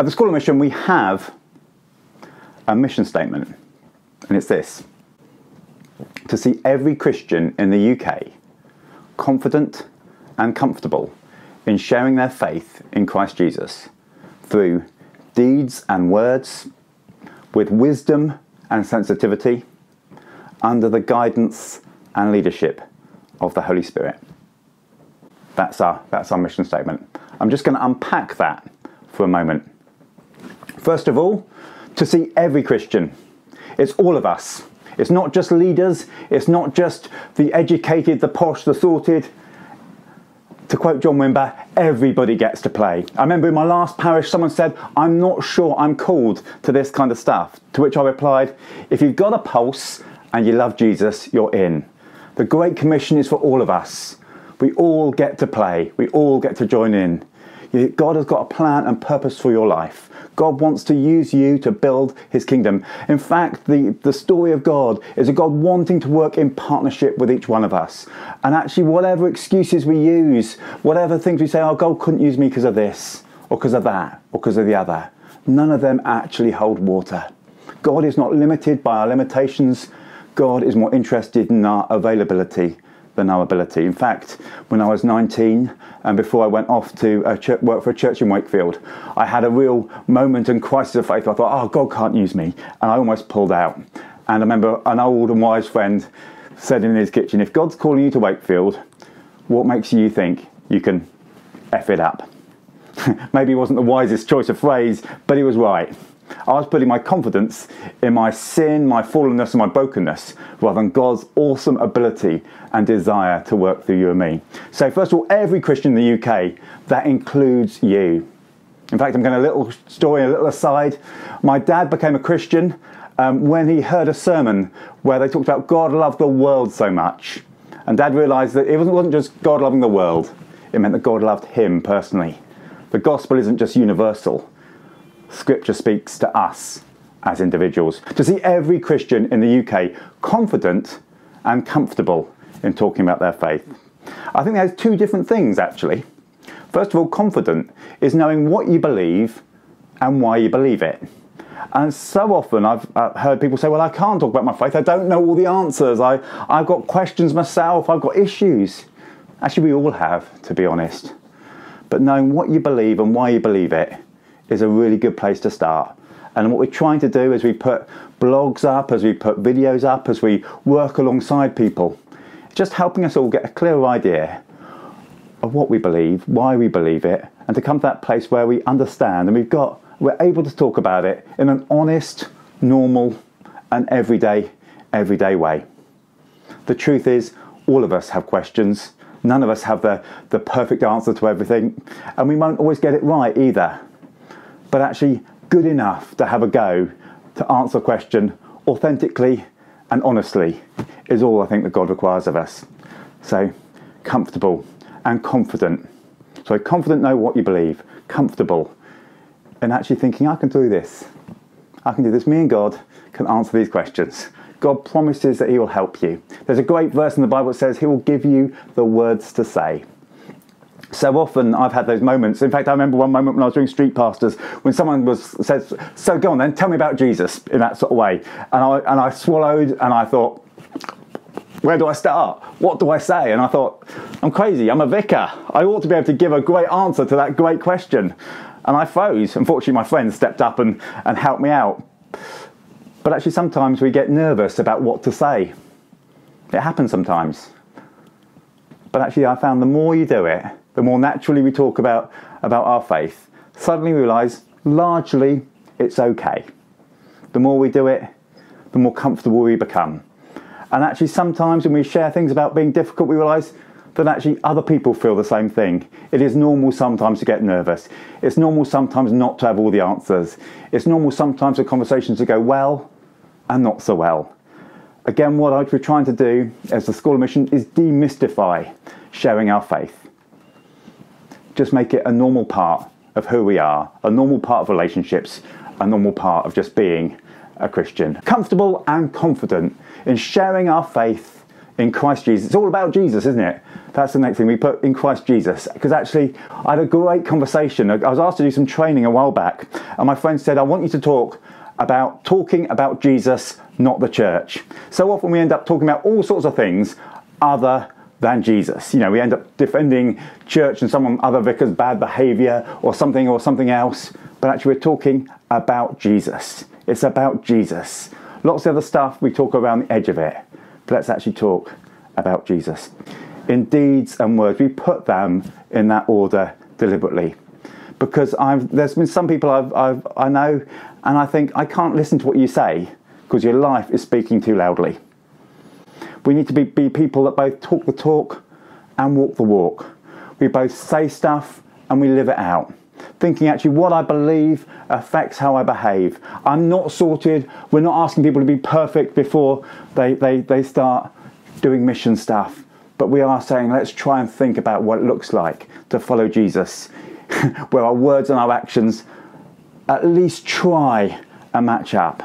At the School of Mission, we have a mission statement, and it's this: to see every Christian in the UK confident and comfortable in sharing their faith in Christ Jesus through deeds and words, with wisdom and sensitivity, under the guidance and leadership of the Holy Spirit. That's our mission statement. I'm just going to unpack that for a moment. First of all, to see every Christian. It's all of us. It's not just leaders. It's not just the educated, the posh, the sorted. To quote John Wimber, everybody gets to play. I remember in my last parish, someone said, "I'm not sure I'm called to this kind of stuff." To which I replied, if you've got a pulse and you love Jesus, you're in. The Great Commission is for all of us. We all get to play. We all get to join in. God has got a plan and purpose for your life. God wants to use you to build his kingdom. In fact, the story of God is a God wanting to work in partnership with each one of us. And actually, whatever excuses we use, whatever things we say, oh, God couldn't use me because of this, or because of that, or because of the other, none of them actually hold water. God is not limited by our limitations. God is more interested in our availability than our ability. In fact, when I was 19 and before I went off to work for a church in Wakefield, I had a real moment and crisis of faith. I thought, oh, God can't use me. And I almost pulled out. And I remember an old and wise friend said in his kitchen, if God's calling you to Wakefield, what makes you think you can F it up? Maybe it wasn't the wisest choice of phrase, but he was right. I was putting my confidence in my sin, my fallenness and my brokenness, rather than God's awesome ability and desire to work through you and me. So first of all, every Christian in the UK, that includes you. In fact, I'm going to a little aside. My dad became a Christian when he heard a sermon where they talked about God loved the world so much. And Dad realised that it wasn't just God loving the world. It meant that God loved him personally. The gospel isn't just universal. Scripture speaks to us as individuals. To see every Christian in the UK confident and comfortable in talking about their faith. I think there's two different things, actually. First of all, confident is knowing what you believe and why you believe it. And so often I've heard people say, well, I can't talk about my faith. I don't know all the answers. I've got questions myself. I've got issues. Actually, we all have, to be honest. But knowing what you believe and why you believe it is a really good place to start. And what we're trying to do as we put blogs up, as we put videos up, as we work alongside people, it's just helping us all get a clearer idea of what we believe, why we believe it, and to come to that place where we understand and we're able to talk about it in an honest, normal, and everyday way. The truth is, all of us have questions. None of us have the perfect answer to everything, and we won't always get it right either. But actually good enough to have a go, to answer a question authentically and honestly is all I think that God requires of us. So comfortable and confident. So confident, know what you believe, comfortable and actually thinking, I can do this. I can do this. Me and God can answer these questions. God promises that he will help you. There's a great verse in the Bible that says he will give you the words to say. So often I've had those moments. In fact, I remember one moment when I was doing street pastors, when someone said, so go on then, tell me about Jesus, in that sort of way. And I swallowed and I thought, where do I start? What do I say? And I thought, I'm crazy, I'm a vicar. I ought to be able to give a great answer to that great question. And I froze. Unfortunately, my friend stepped up and helped me out. But actually, sometimes we get nervous about what to say. It happens sometimes. But actually, I found the more you do it, the more naturally we talk about our faith, suddenly we realise largely it's okay. The more we do it, the more comfortable we become. And actually sometimes when we share things about being difficult, we realise that actually other people feel the same thing. It is normal sometimes to get nervous. It's normal sometimes not to have all the answers. It's normal sometimes for conversations to go well and not so well. Again, what I've been trying to do as the School of Mission is demystify sharing our faith. Just make it a normal part of who we are, a normal part of relationships, a normal part of just being a Christian. Comfortable and confident in sharing our faith in Christ Jesus. It's all about Jesus, isn't it? That's the next thing we put, in Christ Jesus. Because actually, I had a great conversation. I was asked to do some training a while back, and my friend said, I want you to talk about talking about Jesus, not the church. So often we end up talking about all sorts of things other than Jesus. You know, we end up defending church and someone other because bad behavior or something else, but actually we're talking about Jesus. It's about Jesus. Lots of other stuff, we talk around the edge of it, but let's actually talk about Jesus. In deeds and words, we put them in that order deliberately, because there's been some people I know, and I think, I can't listen to what you say because your life is speaking too loudly. We need to be people that both talk the talk and walk the walk. We both say stuff and we live it out. Thinking actually what I believe affects how I behave. I'm not sorted. We're not asking people to be perfect before they start doing mission stuff. But we are saying, let's try and think about what it looks like to follow Jesus, where our words and our actions at least try and match up.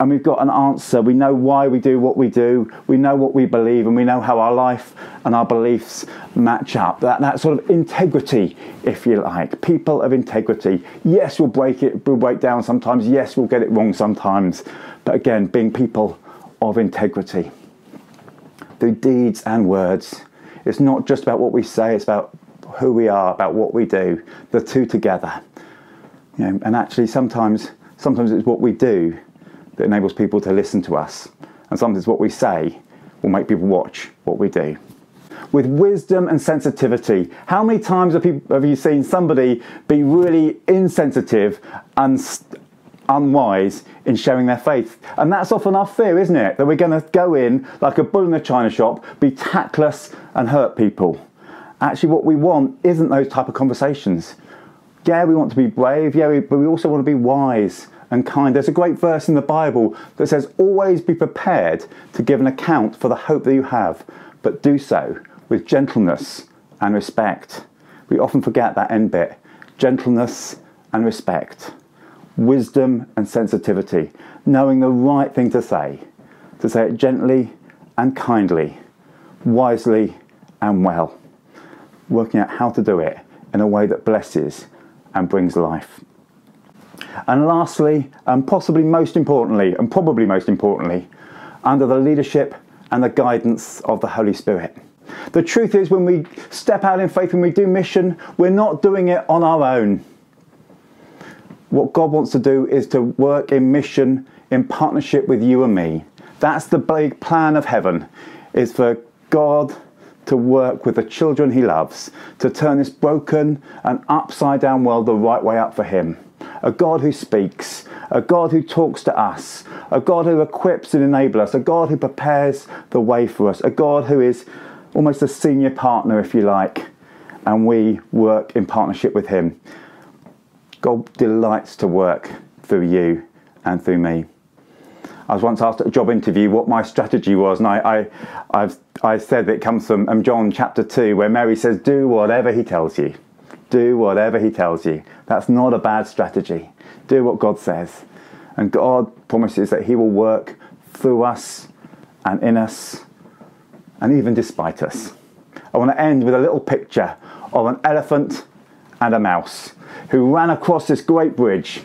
And we've got an answer. We know why we do what we do. We know what we believe, and we know how our life and our beliefs match up. That sort of integrity, if you like. People of integrity. Yes, we'll break down sometimes. Yes, we'll get it wrong sometimes. But again, being people of integrity. Through deeds and words. It's not just about what we say. It's about who we are, about what we do. The two together. You know, and actually sometimes it's what we do that enables people to listen to us. And sometimes what we say will make people watch what we do. With wisdom and sensitivity, how many times have you seen somebody be really insensitive and unwise in sharing their faith? And that's often our fear, isn't it? That we're going to go in like a bull in a china shop, be tactless and hurt people. Actually, what we want isn't those type of conversations. Yeah, we want to be brave, yeah, but we also want to be wise and kind. There's a great verse in the Bible that says, always be prepared to give an account for the hope that you have, but do so with gentleness and respect. We often forget that end bit. Gentleness and respect. Wisdom and sensitivity. Knowing the right thing to say it gently and kindly, wisely and well. Working out how to do it in a way that blesses and brings life. And lastly, and possibly most importantly, and probably most importantly, under the leadership and the guidance of the Holy Spirit. The truth is, when we step out in faith, when we do mission, we're not doing it on our own. What God wants to do is to work in mission in partnership with you and me. That's the big plan of heaven, is for God to work with the children he loves, to turn this broken and upside down world the right way up for him. A God who speaks, a God who talks to us, a God who equips and enables us, a God who prepares the way for us, a God who is almost a senior partner, if you like, and we work in partnership with him. God delights to work through you and through me. I was once asked at a job interview what my strategy was, and I said that it comes from John chapter 2, where Mary says, do whatever he tells you. Do whatever he tells you. That's not a bad strategy. Do what God says. And God promises that he will work through us and in us and even despite us. I want to end with a little picture of an elephant and a mouse who ran across this great bridge.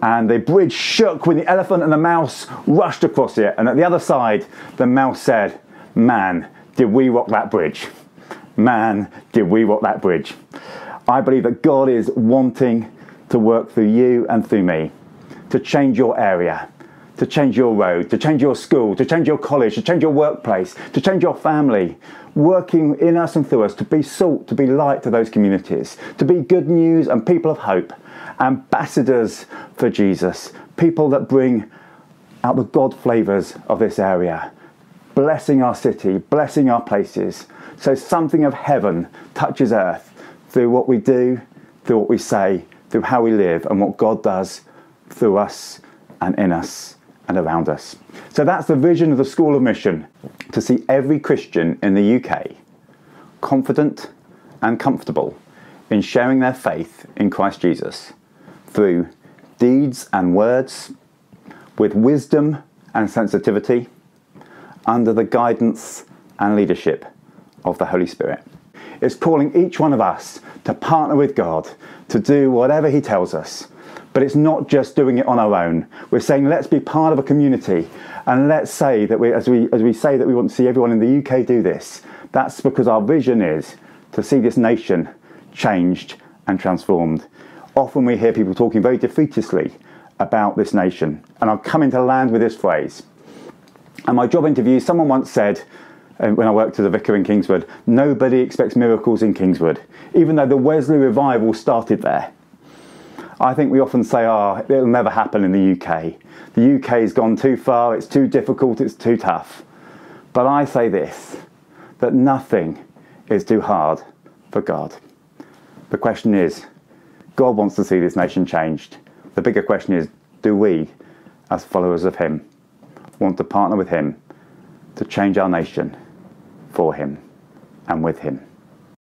And the bridge shook when the elephant and the mouse rushed across it. And at the other side, the mouse said, man, did we rock that bridge? Man, did we rock that bridge? I believe that God is wanting to work through you and through me, to change your area, to change your road, to change your school, to change your college, to change your workplace, to change your family, working in us and through us to be salt, to be light to those communities, to be good news and people of hope, ambassadors for Jesus, people that bring out the God flavours of this area, blessing our city, blessing our places, so something of heaven touches earth, through what we do, through what we say, through how we live, and what God does through us and in us and around us. So that's the vision of the School of Mission, to see every Christian in the UK confident and comfortable in sharing their faith in Christ Jesus through deeds and words, with wisdom and sensitivity, under the guidance and leadership of the Holy Spirit. It's calling each one of us to partner with God, to do whatever he tells us, But it's not just doing it on our own. We're saying, let's be part of a community, and let's say that as we say that we want to see everyone in the UK do this. That's because our vision is to see this nation changed and transformed. Often we hear people talking very defeatistly about this nation, and I'm coming to land with this phrase. In my job interview, someone once said, when I worked as a vicar in Kingswood, nobody expects miracles in Kingswood, even though the Wesley revival started there. I think we often say, oh, it'll never happen in the UK. The UK's gone too far, it's too difficult, it's too tough. But I say this, that nothing is too hard for God. The question is, God wants to see this nation changed. The bigger question is, do we, as followers of Him, want to partner with Him to change our nation for Him and with Him?